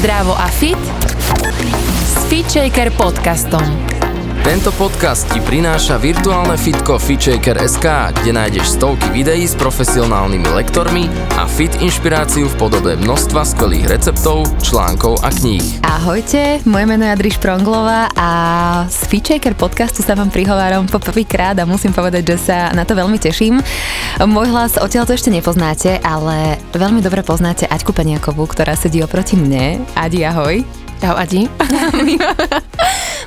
Zdravo a fit s Fitshaker podcastom. Tento podcast ti prináša virtuálne fitko Fitshaker.sk, kde nájdeš stovky videí s profesionálnymi lektormi a fit inšpiráciu v podobe množstva skvelých receptov, článkov a kníh. Ahojte, moje meno je Adri Špronglová a z Fitshaker podcastu sa vám prihováram po prvýkrát a musím povedať, že sa na to veľmi teším. Môj hlas odtiaľto ešte nepoznáte, ale veľmi dobre poznáte Aťku Peniakovú, ktorá sedí oproti mne. Adi, ahoj. Čau, Adi.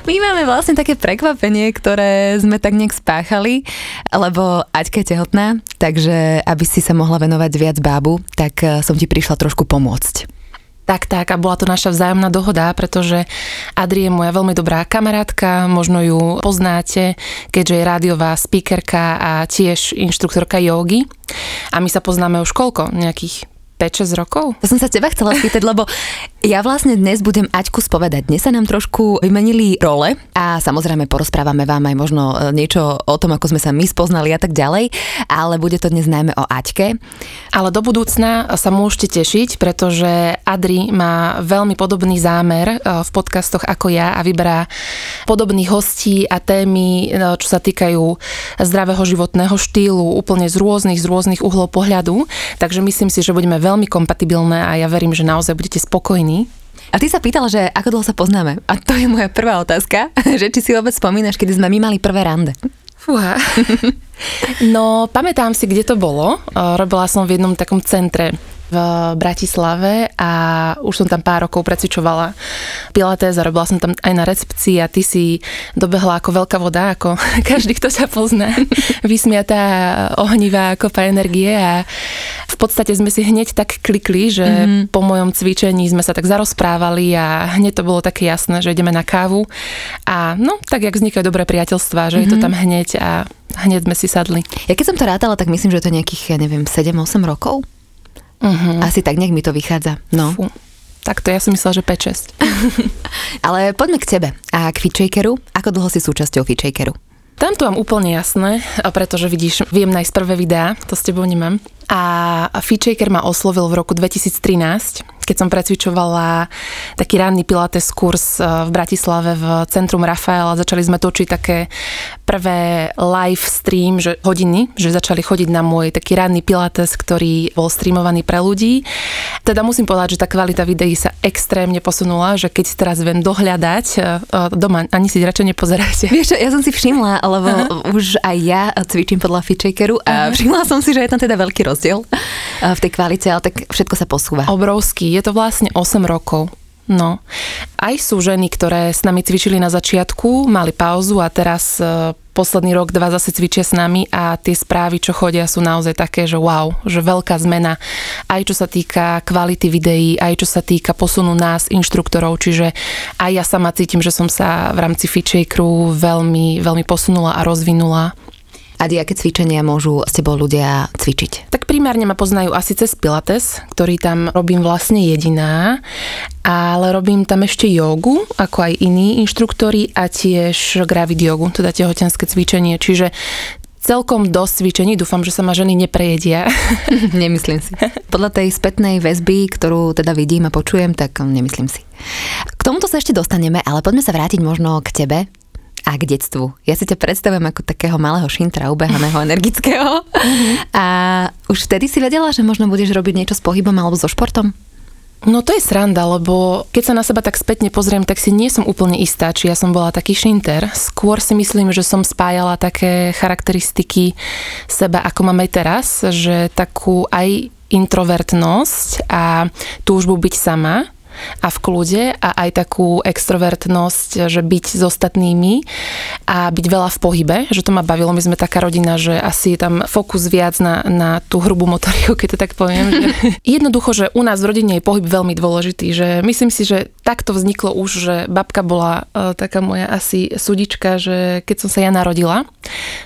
My máme vlastne také prekvapenie, ktoré sme tak nejak spáchali, lebo Aťka je tehotná, takže aby si sa mohla venovať viac bábu, tak som ti prišla trošku pomôcť. Tak a bola to naša vzájomná dohoda, pretože Adri je moja veľmi dobrá kamarátka, možno ju poznáte, keďže je rádiová speakerka a tiež inštruktorka jógy. A my sa poznáme už koľko? Nejakých 5-6 rokov? To som sa teba chcela spýtať, lebo ja vlastne dnes budem Aťku spovedať. Dnes sa nám trošku vymenili role a samozrejme porozprávame vám aj možno niečo o tom, ako sme sa my spoznali a tak ďalej, ale bude to dnes najmä o Aťke. Ale do budúcna sa môžete tešiť, pretože Adri má veľmi podobný zámer v podcastoch ako ja a vyberá podobných hostí a témy, čo sa týkajú zdravého životného štýlu, úplne z rôznych uhlov pohľadu. Takže myslím si, že budeme veľmi kompatibilné a ja verím, že naozaj budete spokojní. A ty sa pýtala, že ako dlho sa poznáme. A to je moja prvá otázka, že či si vôbec spomínaš, kedy sme my mali prvé rande. Fúha. No, pamätám si, kde to bolo. Robila som v jednom takom centre v Bratislave a už som tam pár rokov precvičovala pilates a robila som tam aj na recepcii a ty si dobehla ako veľká voda, ako každý, kto sa pozná, vysmiatá, ohnivá, kopa energie a v podstate sme si hneď tak klikli, že po mojom cvičení sme sa tak zarozprávali a hneď to bolo také jasné, že ideme na kávu a no, tak jak vznikajú dobré priateľstvá, že je to tam hneď a hneď sme si sadli. Ja keď som to rátala, tak myslím, že to je nejakých, 7-8 rokov. Asi tak nech mi to vychádza. No. Fú. Tak to ja som myslela, že 5-6. Ale poďme k tebe a k Fitshakeru. Ako dlho si súčasťou Fitshakeru? Tam to mám úplne jasné, pretože vidíš, viem nájsť prvé videá, to s tebou nemám. A Fitshaker ma oslovil v roku 2013, keď som precvičovala taký ranný pilates kurz v Bratislave v centrum Rafael a začali sme točiť také prvé live stream, že hodiny, že začali chodiť na môj taký ranný pilates, ktorý bol streamovaný pre ľudí. Teda musím povedať, že tá kvalita videí sa extrémne posunula, že keď teraz viem dohľadať, doma ani si radšej nepozeráte. Vieš čo, ja som si všimla, lebo už aj ja cvičím podľa Fitshakeru a všimla som si, že je tam teda veľký rozdiel v tej kvalite, ale tak všetko sa posúva. Obrovský. Je to vlastne 8 rokov. No. Aj sú ženy, ktoré s nami cvičili na začiatku, mali pauzu a teraz posledný rok, 2 zase cvičia s nami a tie správy, čo chodia, sú naozaj také, že wow, že veľká zmena. Aj čo sa týka kvality videí, aj čo sa týka posunu nás, inštruktorov, čiže aj ja sama cítim, že som sa v rámci Fitshakeru veľmi, veľmi posunula a rozvinula. Adi, aké cvičenia môžu s tebou ľudia cvičiť? Tak primárne ma poznajú asi cez pilates, ktorý tam robím vlastne jediná, ale robím tam ešte jogu, ako aj iní inštruktori a tiež gravid jogu, teda tehotenské cvičenie, čiže celkom dosť cvičení, dúfam, že sa ma ženy neprejedia. Nemyslím si. Podľa tej spätnej väzby, ktorú teda vidím a počujem, tak nemyslím si. K tomuto sa ešte dostaneme, ale poďme sa vrátiť možno k tebe a k detstvu. Ja si ťa predstavujem ako takého malého šintra, ubehaného, energického. A už vtedy si vedela, že možno budeš robiť niečo s pohybom alebo so športom? No to je sranda, lebo keď sa na seba tak spätne pozriem, tak si nie som úplne istá, či ja som bola taký šinter. Skôr si myslím, že som spájala také charakteristiky seba, ako máme teraz, že takú aj introvertnosť a túžbu byť sama a v kľude a aj takú extrovertnosť, že byť s ostatnými a byť veľa v pohybe, že to ma bavilo. My sme taká rodina, že asi je tam fokus viac na tú hrubú motoriku, keď to tak poviem. Jednoducho, že u nás v rodine je pohyb veľmi dôležitý, že myslím si, že takto vzniklo už, že babka bola taká moja asi sudička, že keď som sa ja narodila,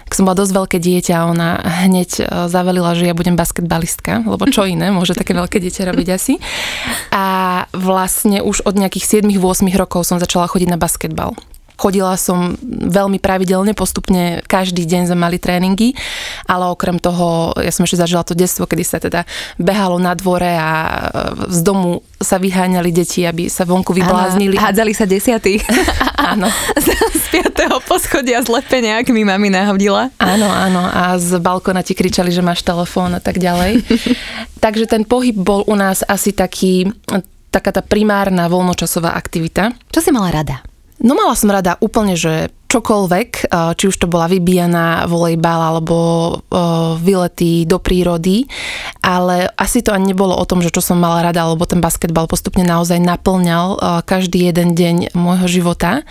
keď som bola dosť veľké dieťa a ona hneď zavelila, že ja budem basketbalistka, lebo čo iné môže také veľké dieťa robiť asi. A vlastne už od nejakých 7-8 rokov som začala chodiť na basketbal. Chodila som veľmi pravidelne, postupne každý deň sme mali tréningy, ale okrem toho, ja som ešte zažila to detstvo, kedy sa teda behalo na dvore a z domu sa vyháňali deti, aby sa vonku vybláznili. Áno, hádzali sa desiaty. Áno. Z 5. poschodia zlepenia, ak mi mami nahodila. Áno, áno. A z balkona ti kričali, že máš telefón a tak ďalej. Takže ten pohyb bol u nás asi taká tá primárna voľnočasová aktivita. Čo si mala rada? No mala som rada úplne, že čokoľvek, či už to bola vybíjana, volejbal alebo výlety do prírody, ale asi to ani nebolo o tom, že čo som mala rada, lebo ten basketbal postupne naozaj naplňal každý jeden deň môjho života.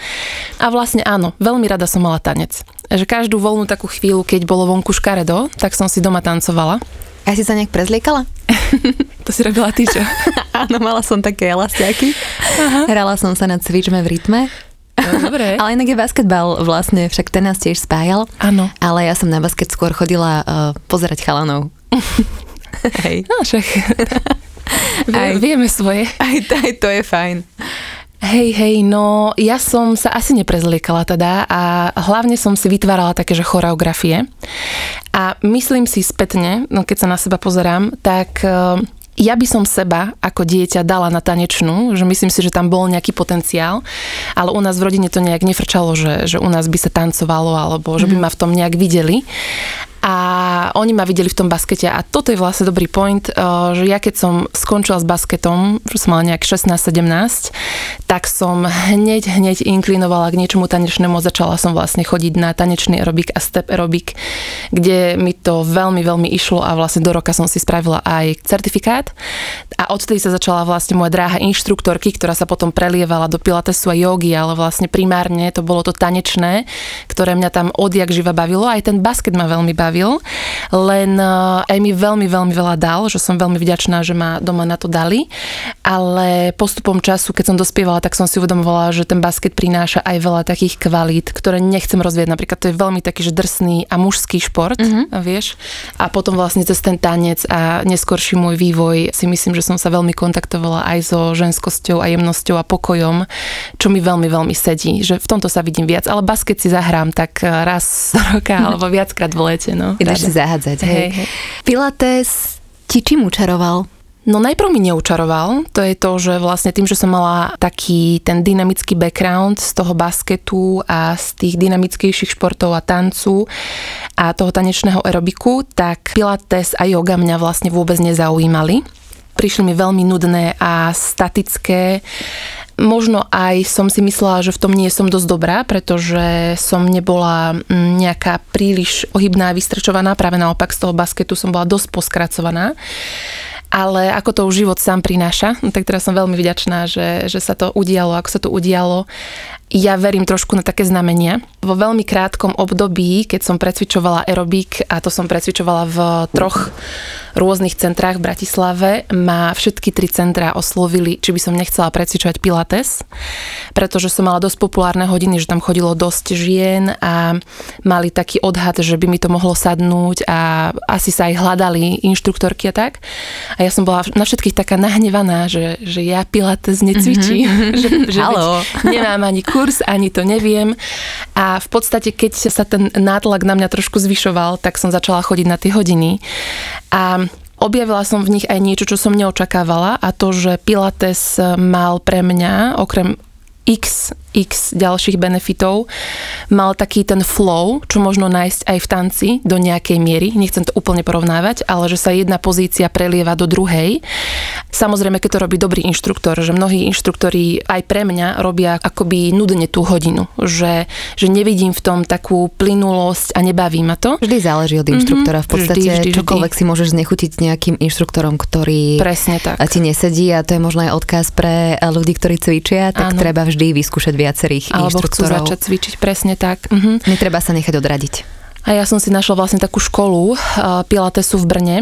A vlastne áno, veľmi rada som mala tanec. Že každú voľnú takú chvíľu, keď bolo vonku škaredo, tak som si doma tancovala. A si sa nejak prezliekala? To si robila ty, čo? Áno, mala som také elastiaky. Aha. Hrala som sa na cvičme v rytme. No, dobre. Ale inak je basketbal vlastne, však ten nás tiež spájal. Áno. Ale ja som na basket skôr chodila pozerať chalanov. Hej. No však. Vieme svoje. Aj to je fajn. Hej, no ja som sa asi neprezliekala teda a hlavne som si vytvárala také, že choreografie. A myslím si spätne, no keď sa na seba pozerám, tak ja by som seba ako dieťa dala na tanečnú, že myslím si, že tam bol nejaký potenciál, ale u nás v rodine to nejak nefrčalo, že u nás by sa tancovalo alebo že by ma v tom nejak videli. A oni ma videli v tom baskete a toto je vlastne dobrý point, že ja keď som skončila s basketom, že som mala nejak 16-17, tak som hneď inklinovala k niečomu tanečnému. Začala som vlastne chodiť na tanečný aerobik a step aerobik, kde mi to veľmi išlo a vlastne do roka som si spravila aj certifikát a odtedy sa začala vlastne moja dráha inštruktorky, ktorá sa potom prelievala do pilatesu a jógy, ale vlastne primárne to bolo to tanečné, ktoré mňa tam odjak živa bavilo. Aj ten basket ma veľmi bavil, len aj mi veľmi veľa dal, že som veľmi vďačná, že ma doma na to dali, ale postupom času, keď som dospievala, tak som si uvedomovala, že ten basket prináša aj veľa takých kvalít, ktoré nechcem rozvieť. Napríklad to je veľmi taký, že drsný a mužský šport, vieš, a potom vlastne cez ten tanec a neskorší môj vývoj si myslím, že som sa veľmi kontaktovala aj so ženskosťou a jemnosťou a pokojom, čo mi veľmi sedí, že v tomto sa vidím viac, ale basket si zahrám tak raz do roka alebo viackrát v lete. No, ideš si zahádzať. Hej. Pilates ti čím učaroval? No najprv mi neučaroval. To je to, že vlastne tým, že som mala taký ten dynamický background z toho basketu a z tých dynamickejších športov a tancu a toho tanečného aerobiku, tak pilates a yoga mňa vlastne vôbec nezaujímali. Prišli mi veľmi nudné a statické. Možno aj som si myslela, že v tom nie som dosť dobrá, pretože som nebola nejaká príliš ohybná a vystrčovaná, práve naopak z toho basketu som bola dosť poskracovaná. Ale ako to už život sám prináša, tak teraz som veľmi vďačná, že sa to udialo, ako sa to udialo. Ja verím trošku na také znamenia. Vo veľmi krátkom období, keď som precvičovala aerobik, a to som precvičovala v 3 rôznych centrách v Bratislave, ma všetky 3 centrá oslovili, či by som nechcela precvičovať pilates, pretože som mala dosť populárne hodiny, že tam chodilo dosť žien a mali taký odhad, že by mi to mohlo sadnúť a asi sa aj hľadali inštruktorky a tak. A ja som bola na všetkých taká nahnevaná, že ja pilates necvičím. Že nemám ani kurs, ani to neviem. A v podstate, keď sa ten nátlak na mňa trošku zvyšoval, tak som začala chodiť na tie hodiny. A objavila som v nich aj niečo, čo som neočakávala, a to, že pilates mal pre mňa, okrem x ďalších benefitov, mal taký ten flow, čo možno nájsť aj v tanci do nejakej miery. Nechcem to úplne porovnávať, ale že sa jedna pozícia prelieva do druhej. Samozrejme, keď to robí dobrý inštruktor, že mnohí inštruktori aj pre mňa robia akoby nudne tú hodinu, že nevidím v tom takú plynulosť a nebaví ma to. Vždy záleží od inštruktora v podstate. Vždy. Čokoľvek si môžeš znechutiť nejakým inštruktorom, ktorý ti nesedí, a to je možno aj odkaz pre ľudí, ktorí cvičia, tak treba vždy vyskúšať viacerých inštruktorov. Alebo chcú začať cvičiť, presne tak. Netreba sa nechať odradiť. A ja som si našla vlastne takú školu Pilatesu v Brne,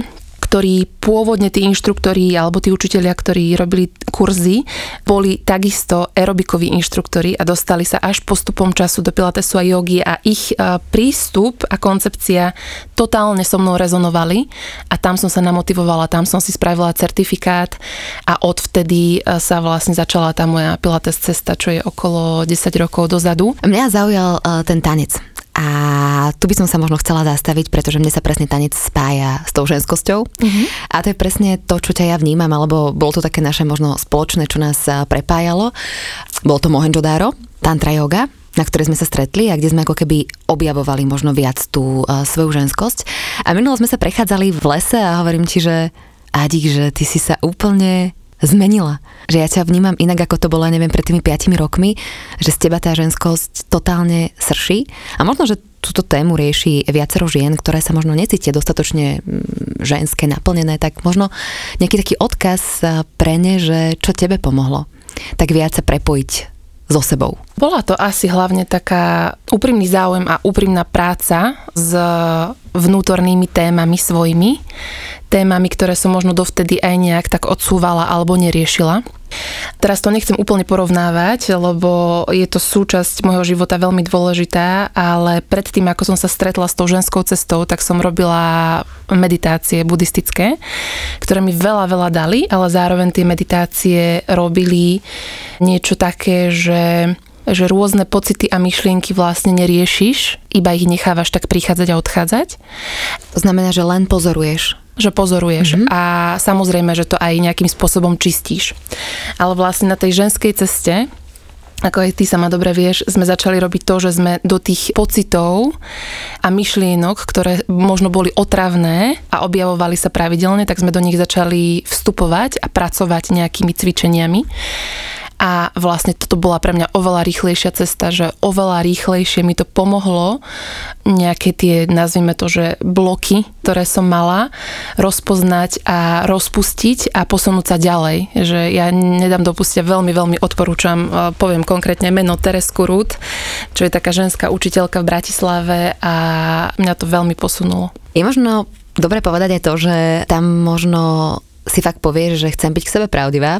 ktorí pôvodne tí inštruktori alebo tí učitelia, ktorí robili kurzy, boli takisto aerobikoví inštruktori a dostali sa až postupom času do pilatesu a jogy a ich prístup a koncepcia totálne so mnou rezonovali a tam som sa namotivovala, tam som si spravila certifikát a odvtedy sa vlastne začala tá moja pilates cesta, čo je okolo 10 rokov dozadu. Mňa zaujal ten tanec. A tu by som sa možno chcela zastaviť, pretože mne sa presne tanec spája s tou ženskosťou. Mm-hmm. A to je presne to, čo ťa ja vnímam, alebo bolo to také naše možno spoločné, čo nás prepájalo. Bolo to Mohenjo-daro, Tantra Yoga, na ktorej sme sa stretli a kde sme ako keby objavovali možno viac tú svoju ženskosť. A minulo sme sa prechádzali v lese a hovorím ti, že Adik, že ty si sa úplne zmenila. Že ja ťa vnímam inak, ako to bolo, neviem, pred tými 5 rokmi, že z teba tá ženskosť totálne srší. A možno, že túto tému rieši viacero žien, ktoré sa možno necítia dostatočne ženské, naplnené, tak možno nejaký taký odkaz pre ne, že čo tebe pomohlo, tak viac sa prepojiť so sebou. Bola to asi hlavne taká úprimný záujem a úprimná práca s vnútornými témami svojimi, témami, ktoré som možno dovtedy aj nejak tak odsúvala alebo neriešila. Teraz to nechcem úplne porovnávať, lebo je to súčasť môjho života veľmi dôležitá, ale predtým, ako som sa stretla s tou ženskou cestou, tak som robila meditácie buddhistické, ktoré mi veľa dali, ale zároveň tie meditácie robili niečo také, že rôzne pocity a myšlienky vlastne neriešiš, iba ich nechávaš tak prichádzať a odchádzať. To znamená, že len pozoruješ. Že pozoruješ a samozrejme, že to aj nejakým spôsobom čistíš. Ale vlastne na tej ženskej ceste, ako aj ty sama dobre vieš, sme začali robiť to, že sme do tých pocitov a myšlienok, ktoré možno boli otravné a objavovali sa pravidelne, tak sme do nich začali vstupovať a pracovať nejakými cvičeniami. A vlastne toto bola pre mňa oveľa rýchlejšia cesta, že oveľa rýchlejšie mi to pomohlo nejaké tie, nazvime to, že bloky, ktoré som mala, rozpoznať a rozpustiť a posunúť sa ďalej. Že ja nedám dopustiť, veľmi odporúčam, poviem konkrétne meno Teresku Rút, čo je taká ženská učiteľka v Bratislave a mňa to veľmi posunulo. Je možno dobre povedať aj to, že tam možno si fakt povieš, že chcem byť k sebe pravdivá,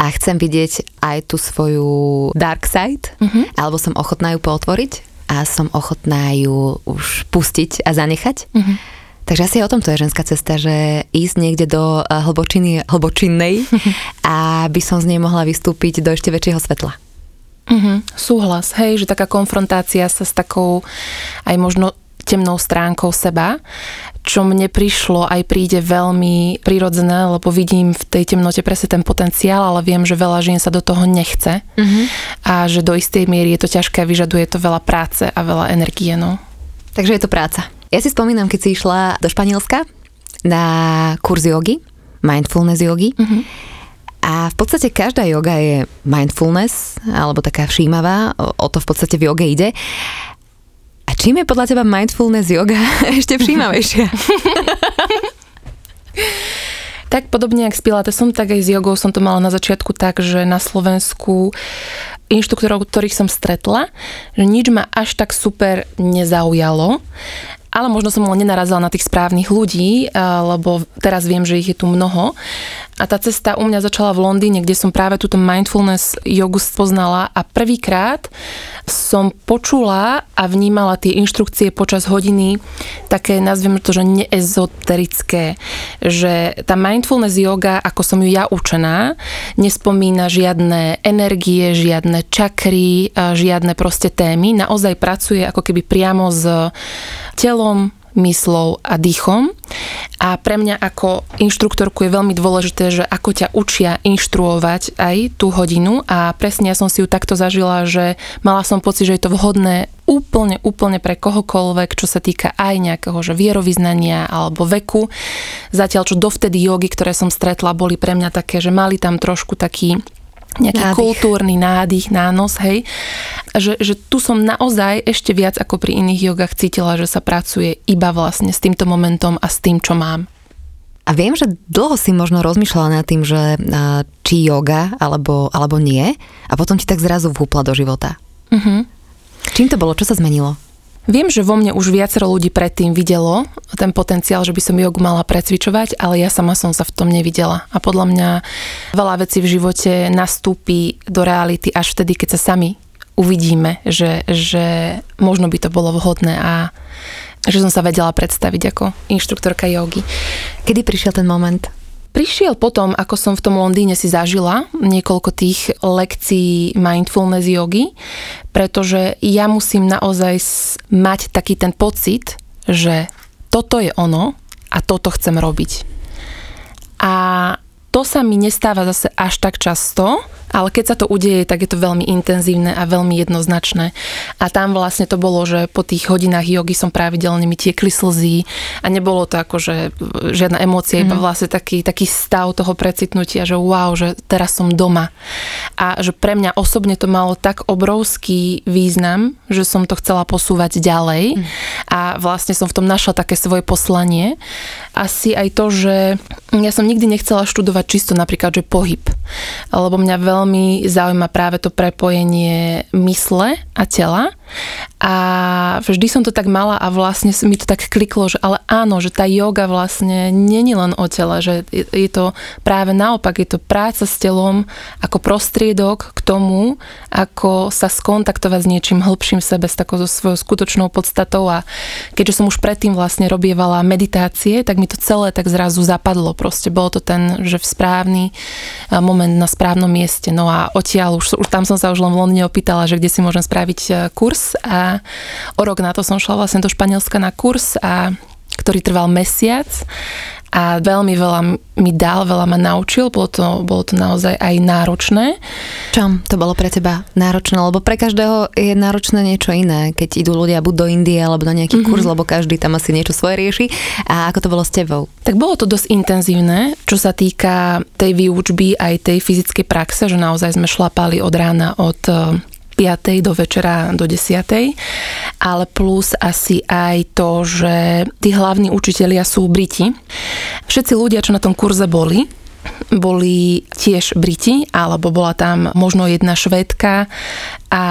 a chcem vidieť aj tú svoju dark side, alebo som ochotná ju pootvoriť a som ochotná ju už pustiť a zanechať. Takže asi o tom to je ženská cesta, že ísť niekde do hlbočinnej a by som z nej mohla vystúpiť do ešte väčšieho svetla. Súhlas, hej, že taká konfrontácia sa s takou aj možno temnou stránkou seba, čo mne prišlo aj príde veľmi prirodzené, lebo vidím v tej temnote presne ten potenciál, ale viem, že veľa žien sa do toho nechce a že do istej miery je to ťažké, vyžaduje to veľa práce a veľa energie. No. Takže je to práca. Ja si spomínam, keď si išla do Španielska na kurz jogy, mindfulness jogy a v podstate každá joga je mindfulness, alebo taká všímavá, o to v podstate v joge ide. A čím je podľa teba mindfulness yoga ešte všímavejšia? Tak podobne jak s pilatesom, tak aj s jogou som to mala na začiatku tak, že na Slovensku inštruktorov, ktorých som stretla, že nič ma až tak super nezaujalo. Ale možno som len nenarazila na tých správnych ľudí, lebo teraz viem, že ich je tu mnoho. A tá cesta u mňa začala v Londýne, kde som práve túto mindfulness jogu spoznala a prvýkrát som počula a vnímala tie inštrukcie počas hodiny také, nazviem to, že neezoterické. Že tá mindfulness joga, ako som ju ja učená, nespomína žiadne energie, žiadne čakry, žiadne proste témy. Naozaj pracuje ako keby priamo s telom, myslou a dýchom. A pre mňa ako inštruktorku je veľmi dôležité, že ako ťa učia inštruovať aj tú hodinu a presne ja som si ju takto zažila, že mala som pocit, že je to vhodné úplne pre kohokoľvek, čo sa týka aj nejakého že vierovyznania alebo veku. Zatiaľ čo dovtedy jogy, ktoré som stretla, boli pre mňa také, že mali tam trošku taký nejaký nádych. Kultúrny nádych, nános, hej. Že tu som naozaj ešte viac ako pri iných jogách cítila, že sa pracuje iba vlastne s týmto momentom a s tým, čo mám. A viem, že dlho si možno rozmýšľala nad tým, že či joga alebo nie a potom ti tak zrazu vhúpla do života. Čím to bolo? Čo sa zmenilo? Viem, že vo mne už viacero ľudí predtým videlo ten potenciál, že by som jogu mala precvičovať, ale ja sama som sa v tom nevidela. A podľa mňa veľa vecí v živote nastúpi do reality až vtedy, keď sa sami uvidíme, že možno by to bolo vhodné a že som sa vedela predstaviť ako inštruktorka jogy. Kedy prišiel ten moment? Prišiel potom, ako som v tom Londýne si zažila niekoľko tých lekcií mindfulness jogy, pretože ja musím naozaj mať taký ten pocit, že toto je ono a toto chcem robiť. A to sa mi nestáva zase až tak často, ale keď sa to udeje, tak je to veľmi intenzívne a veľmi jednoznačné. A tam vlastne to bolo, že po tých hodinách jogy som pravidelne mi tiekli slzy a nebolo to akože žiadna emócia, iba vlastne taký stav toho precitnutia, že wow, že teraz som doma. A že pre mňa osobne to malo tak obrovský význam, že som to chcela posúvať ďalej a vlastne som v tom našla také svoje poslanie. Asi aj to, že ja som nikdy nechcela študovať čisto napríklad, že pohyb. Lebo mňa veľmi zaujíma práve to prepojenie mysle a tela a vždy som to tak mala a vlastne mi to tak kliklo, že ale áno, že tá joga vlastne není len o tele, že je to práve naopak, je to práca s telom ako prostriedok k tomu, ako sa skontaktovať s niečím hĺbším v sebe, s takou so svojou skutočnou podstatou a keďže som už predtým vlastne robievala meditácie, tak mi to celé tak zrazu zapadlo, proste bolo to ten, že v správny moment na správnom mieste, no a odtiaľ už tam som sa už len v Londýne opýtala, že kde si môžem spraviť kurz a o rok na to som šla vlastne do Španielska na kurz, ktorý trval mesiac a veľmi veľa mi dal, veľa ma naučil, bolo to naozaj aj náročné. Čom to bolo pre teba náročné? Lebo pre každého je náročné niečo iné, keď idú ľudia buď do Indie alebo na nejaký kurz, lebo každý tam asi niečo svoje rieši. A ako to bolo s tebou? Tak bolo to dosť intenzívne, čo sa týka tej výučby aj tej fyzickej praxe, že naozaj sme šlapali od rána od 5. do večera do 10. Ale plus asi aj to, že tí hlavní učitelia sú Briti. Všetci ľudia, čo na tom kurze boli tiež Briti, alebo bola tam možno jedna Švédka a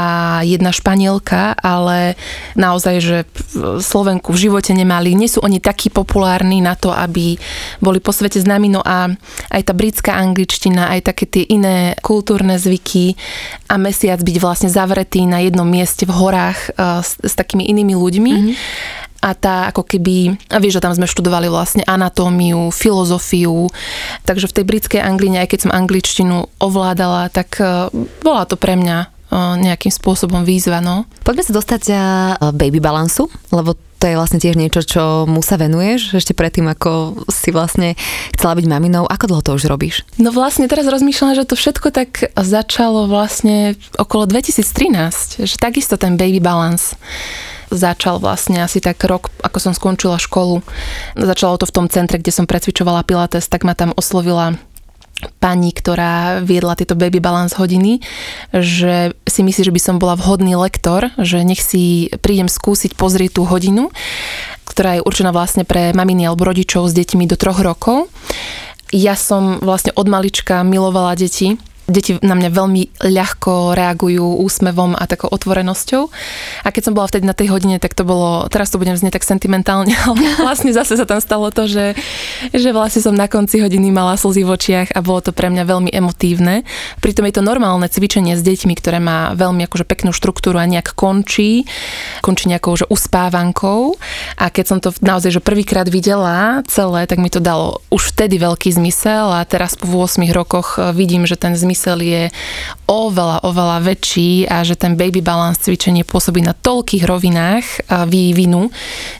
jedna Španielka, ale naozaj, že Slovenku v živote nemali. Nie sú oni takí populárni na to, aby boli po svete známi. No a aj tá britská angličtina, aj také tie iné kultúrne zvyky a mesiac byť vlastne zavretý na jednom mieste v horách s takými inými ľuďmi. Mm-hmm. A tá ako keby, vieš, že tam sme študovali vlastne anatómiu, filozofiu, takže v tej britskej angline, aj keď som angličtinu ovládala, tak bola to pre mňa nejakým spôsobom výzva, no. Poďme sa dostať za baby balansu, lebo to je vlastne tiež niečo, čo mu sa venuješ ešte predtým, ako si vlastne chcela byť maminou. Ako dlho to už robíš? No vlastne teraz rozmýšľam, že to všetko tak začalo vlastne okolo 2013, že takisto ten baby balance začal vlastne asi tak rok, ako som skončila školu. Začalo to v tom centre, kde som precvičovala pilates, tak ma tam oslovila pani, ktorá viedla tieto baby balance hodiny, že si myslí, že by som bola vhodný lektor, že nech si prídem skúsiť pozrieť tú hodinu, ktorá je určená vlastne pre maminy alebo rodičov s deťmi do 3 rokov. Ja som vlastne od malička milovala deti. Deti na mňa veľmi ľahko reagujú úsmevom a takou otvorenosťou. A keď som bola vtedy na tej hodine, tak to bolo, teraz to budem znieť tak sentimentálne, ale vlastne zase sa tam stalo to, že vlastne som na konci hodiny mala slzy v očiach a bolo to pre mňa veľmi emotívne. Pritom je to normálne cvičenie s deťmi, ktoré má veľmi akože peknú štruktúru a nejak končí nejakou že uspávankou. A keď som to naozaj že prvýkrát videla celé, tak mi to dalo už vtedy veľký zmysel a teraz po 8 rokoch vidím, že ten zmysel je oveľa, oveľa väčší a že ten baby balance cvičenie pôsobí na toľkých rovinách vývinu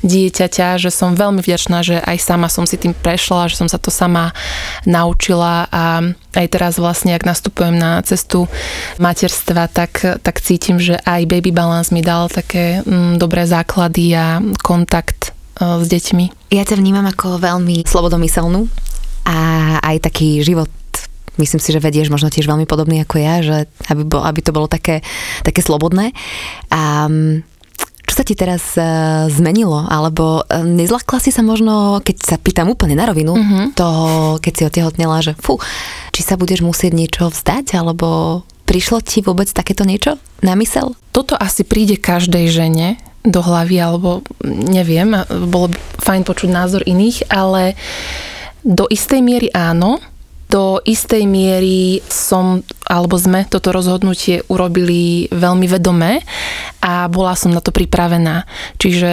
dieťaťa, že som veľmi vďačná, že aj sama som si tým prešla, že som sa to sama naučila a aj teraz vlastne, ak nastupujem na cestu materstva, tak cítim, že aj baby balance mi dal také dobré základy a kontakt s deťmi. Ja ťa vnímam ako veľmi slobodomyselnú a aj taký život, myslím si, že vedieš možno tiež veľmi podobný ako ja, že aby to bolo také slobodné. A čo sa ti teraz zmenilo? Alebo nezľakla si sa možno, keď sa pýtam úplne na rovinu, toho, keď si otehotnela, že či sa budeš musieť niečo vzdať, alebo prišlo ti vôbec takéto niečo na mysel? Toto asi príde každej žene, do hlavy, alebo neviem, bolo by fajn počuť názor iných, ale do istej miery áno. Do istej miery som, alebo sme toto rozhodnutie urobili veľmi vedomé a bola som na to pripravená. Čiže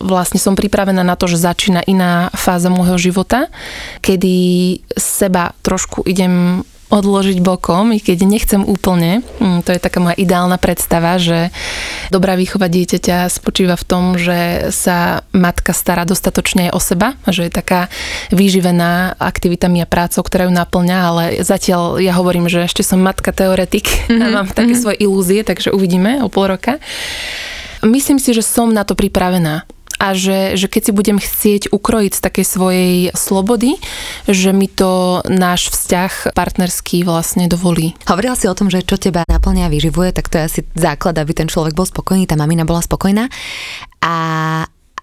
vlastne som pripravená na to, že začína iná fáza môjho života, kedy seba trošku idem odložiť bokom, i keď nechcem úplne. To je taká moja ideálna predstava, že dobrá výchova dieťaťa spočíva v tom, že sa matka stará dostatočne aj o seba, že je taká vyživená aktivitami a prácou, ktorá ju naplňa, ale zatiaľ ja hovorím, že ešte som matka teoretik a mám také svoje ilúzie, takže uvidíme o pol roka. Myslím si, že som na to pripravená. A že keď si budem chcieť ukrojiť z takej svojej slobody, že mi to náš vzťah partnerský vlastne dovolí. Hovorila si o tom, že čo teba naplňa a vyživuje, tak to je asi základ, aby ten človek bol spokojný, tá mamina bola spokojná. A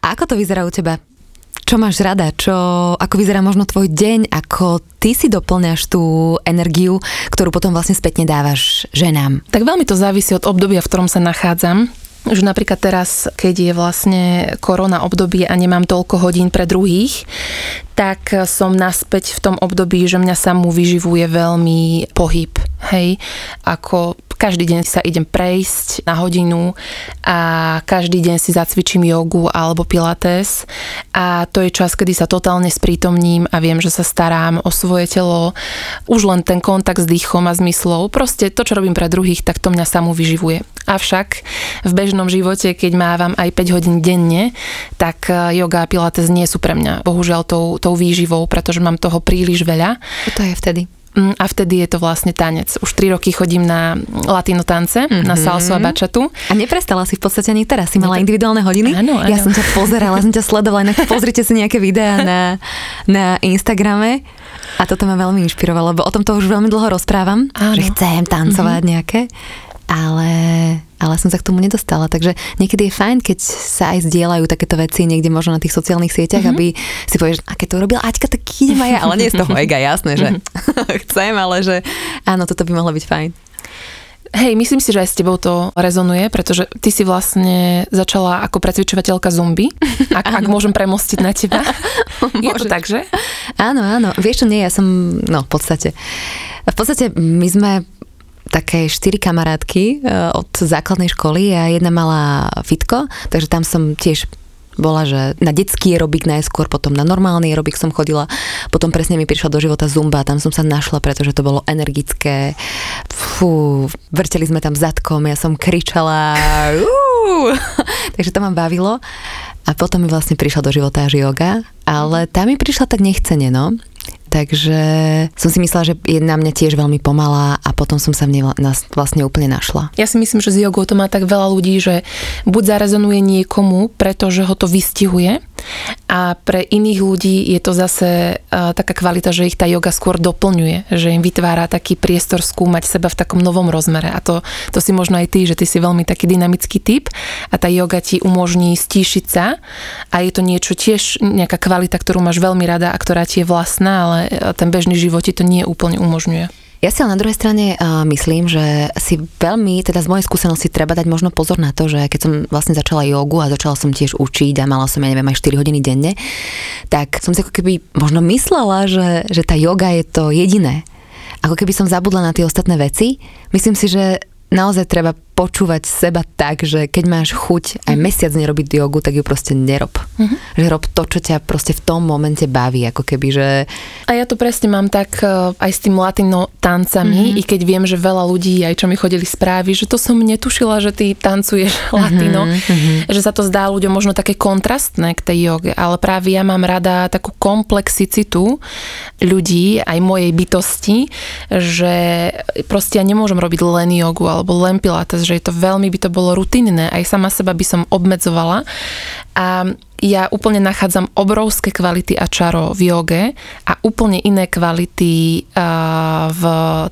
ako to vyzerá u teba? Čo máš rada? Ako vyzerá možno tvoj deň? Ako ty si doplňaš tú energiu, ktorú potom vlastne spätne dávaš ženám? Tak veľmi to závisí od obdobia, v ktorom sa nachádzam. Že napríklad teraz, keď je vlastne korona obdobie a nemám toľko hodín pre druhých, tak som naspäť v tom období, že mňa samú vyživuje veľmi pohyb. Hej, ako každý deň sa idem prejsť na hodinu a každý deň si zacvičím jogu alebo pilates a to je čas, kedy sa totálne sprítomním a viem, že sa starám o svoje telo. Už len ten kontakt s dýchom a zmyslov, proste to, čo robím pre druhých, tak to mňa samú vyživuje. Avšak v bežnom živote, keď mávam aj 5 hodín denne, tak joga a pilates nie sú pre mňa bohužiaľ tou výživou, pretože mám toho príliš veľa. To je vtedy? A vtedy je to vlastne tanec. Už 3 roky chodím na latino tance, na salsu a bačatu. A neprestala si v podstate ani teraz, si mala individuálne hodiny. Áno. Ja som ťa pozerala, som ťa sledovala, inak pozrite si nejaké videá na Instagrame. A toto ma veľmi inšpirovalo, lebo o tomto už veľmi dlho rozprávam, áno, že chcem tancovať nejaké, ale som sa k tomu nedostala. Takže niekedy je fajn, keď sa aj zdieľajú takéto veci niekde možno na tých sociálnych sieťach, aby si povieš, aké to urobila Aťka, tak idem aj ja. Ale nie je z toho ega, jasné, že chcem, ale že áno, toto by mohlo byť fajn. Hej, myslím si, že aj s tebou to rezonuje, pretože ty si vlastne začala ako precvičovateľka zumby, ak môžem premostiť na teba. Je to tak, že? Áno, áno. Vieš čo, nie, ja som, no v podstate my sme také 4 kamarátky od základnej školy a jedna mala fitko, takže tam som tiež bola, že na detský aerobik najskôr, potom na normálny aerobik som chodila, potom presne mi prišla do života zumba, tam som sa našla, pretože to bolo energické. Fú, vrteli sme tam zadkom, ja som kričala. Takže to ma bavilo. A potom mi vlastne prišla do života až joga, ale tá mi prišla tak nechcene, no. Takže som si myslela, že je na mňa tiež veľmi pomalá a potom som sa v nej vlastne úplne našla. Ja si myslím, že z jogou to má tak veľa ľudí, že buď zarezonuje niekomu, pretože ho to vystihuje, a pre iných ľudí je to zase taká kvalita, že ich tá joga skôr doplňuje, že im vytvára taký priestor skúmať seba v takom novom rozmere. A to si možno aj ty, že ty si veľmi taký dynamický typ a tá joga ti umožní stíšiť sa a je to niečo tiež, nejaká kvalita, ktorú máš veľmi rada a ktorá ti je vlastná, ale ten bežný život ti to nie úplne umožňuje. Ja si ale na druhej strane myslím, že si veľmi, teda z mojej skúsenosti treba dať možno pozor na to, že keď som vlastne začala jogu a začala som tiež učiť a mala som, ja neviem, aj 4 hodiny denne, tak som si ako keby možno myslela, že tá joga je to jediné. Ako keby som zabudla na tie ostatné veci. Myslím si, že naozaj treba počúvať seba tak, že keď máš chuť aj mesiac nerobiť jogu, tak ju proste nerob. Že rob to, čo ťa proste v tom momente baví, ako keby, že... A ja to presne mám tak aj s tým latino tancami, i keď viem, že veľa ľudí, aj čo mi chodili správy, že to som netušila, že ty tancuješ latino, že sa to zdá ľuďom možno také kontrastné k tej joge, ale práve ja mám rada takú komplexicitu ľudí, aj mojej bytosti, že proste ja nemôžem robiť len jogu alebo len pilates, že je to veľmi, by to bolo rutinné, aj sama seba by som obmedzovala a ja úplne nachádzam obrovské kvality a čaro v joge a úplne iné kvality v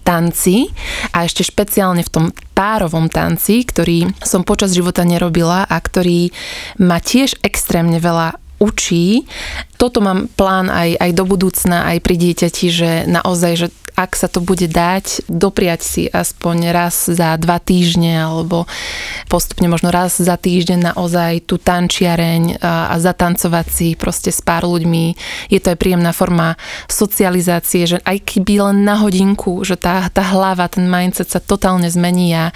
tanci a ešte špeciálne v tom párovom tanci, ktorý som počas života nerobila a ktorý ma tiež extrémne veľa učí. Toto mám plán aj do budúcna, aj pri dieťati, že naozaj, že ak sa to bude dať, dopriať si aspoň raz za 2 týždne alebo postupne možno raz za týždeň naozaj tú tančiareň a zatancovať si proste s pár ľuďmi. Je to aj príjemná forma socializácie, že aj keby len na hodinku, že tá hlava, ten mindset sa totálne zmení a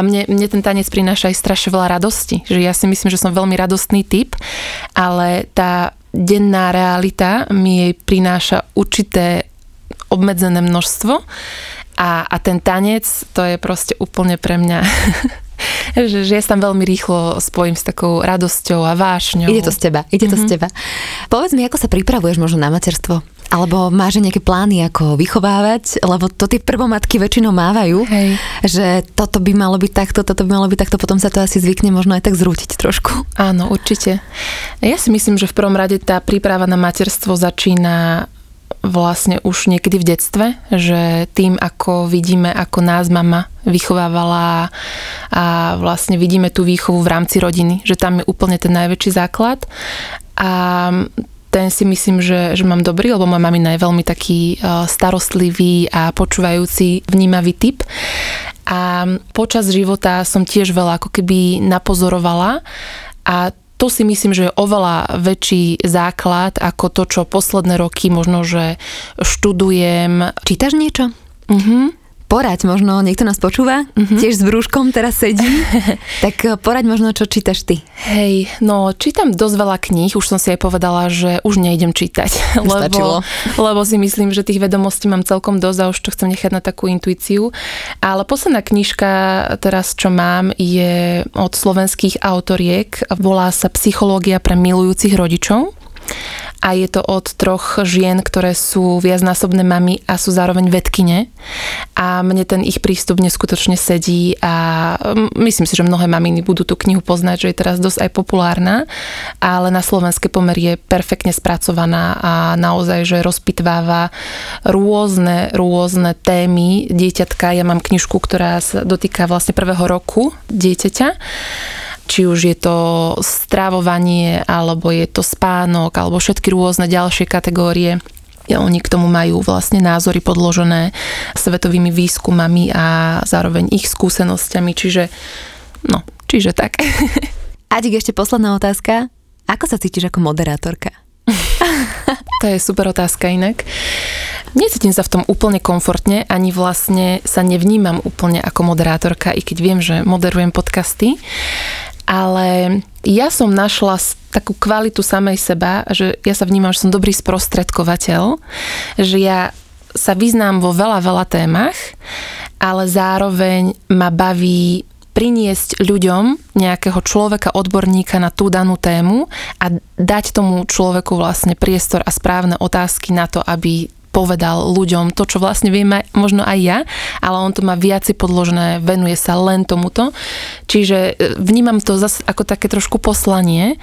mne ten tanec prináša aj strašne veľa radosti. Že ja si myslím, že som veľmi radostný typ, ale tá denná realita mi jej prináša určité obmedzené množstvo a ten tanec, to je proste úplne pre mňa, že ja sa tam veľmi rýchlo spojím s takou radosťou a vášňou. Ide to z teba. Povedz mi, ako sa pripravuješ možno na materstvo? Alebo máš nejaké plány, ako vychovávať? Lebo to tie prvomatky väčšinou mávajú, hej, že toto by malo byť takto, toto by malo byť takto, potom sa to asi zvykne možno aj tak zrútiť trošku. Áno, určite. Ja si myslím, že v prvom rade tá príprava na materstvo začína vlastne už niekedy v detstve, že tým, ako vidíme, ako nás mama vychovávala a vlastne vidíme tú výchovu v rámci rodiny, že tam je úplne ten najväčší základ a ten si myslím, že mám dobrý, lebo moja mamina je veľmi taký starostlivý a počúvajúci, vnímavý typ. A počas života som tiež veľa ako keby napozorovala a to si myslím, že je oveľa väčší základ ako to, čo posledné roky možno, že študujem. Čítaš niečo? Poraď možno, niekto nás počúva, tiež s brúškom teraz sedí, tak poraď možno, čo čítaš ty. Hej, no čítam dosť veľa kníh, už som si aj povedala, že už nejdem čítať, lebo si myslím, že tých vedomostí mám celkom dosť a už to chcem nechať na takú intuíciu. Ale posledná knižka teraz, čo mám, je od slovenských autoriek, volá sa Psychológia pre milujúcich rodičov. A je to od 3 žien, ktoré sú viacnásobné mami a sú zároveň vedkyne. A mne ten ich prístup neskutočne sedí a myslím si, že mnohé maminy budú tú knihu poznať, že je teraz dosť aj populárna, ale na slovenské pomery je perfektne spracovaná a naozaj, že rozpitváva rôzne témy dieťatka. Ja mám knižku, ktorá sa dotýka vlastne 1. roku dieťaťa. Či už je to stravovanie, alebo je to spánok, alebo všetky rôzne ďalšie kategórie. Oni k tomu majú vlastne názory podložené svetovými výskumami a zároveň ich skúsenosťami. Čiže tak. Aťka, ešte posledná otázka. Ako sa cítiš ako moderátorka? To je super otázka inak. Necítim sa v tom úplne komfortne, ani vlastne sa nevnímam úplne ako moderátorka, i keď viem, že moderujem podcasty. Ale ja som našla takú kvalitu samej seba, že ja sa vnímam, že som dobrý sprostredkovateľ, že ja sa vyznám vo veľa témach, ale zároveň ma baví priniesť ľuďom nejakého človeka, odborníka na tú danú tému a dať tomu človeku vlastne priestor a správne otázky na to, aby povedal ľuďom to, čo vlastne viem možno aj ja, ale on to má viac podložené, venuje sa len tomuto. Čiže vnímam to zase ako také trošku poslanie,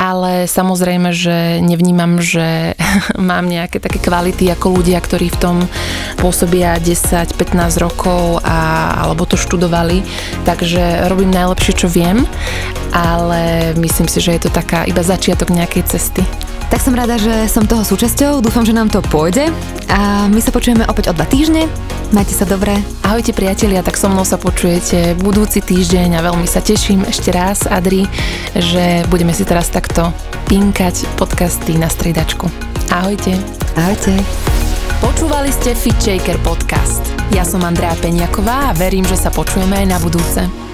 ale samozrejme, že nevnímam, že mám nejaké také kvality ako ľudia, ktorí v tom pôsobia 10-15 rokov alebo to študovali. Takže robím najlepšie, čo viem, ale myslím si, že je to taká iba začiatok nejakej cesty. Tak som rada, že som toho súčasťou. Dúfam, že nám to pôjde. A my sa počujeme opäť o 2 týždne. Majte sa dobre. Ahojte priatelia, tak so mnou sa počujete budúci týždeň a veľmi sa teším ešte raz, Adri, že budeme si teraz takto pinkať podcasty na striedačku. Ahojte. Ahojte. Počúvali ste Fitshakeri podcast. Ja som Adri Špronglová a verím, že sa počujeme aj na budúce.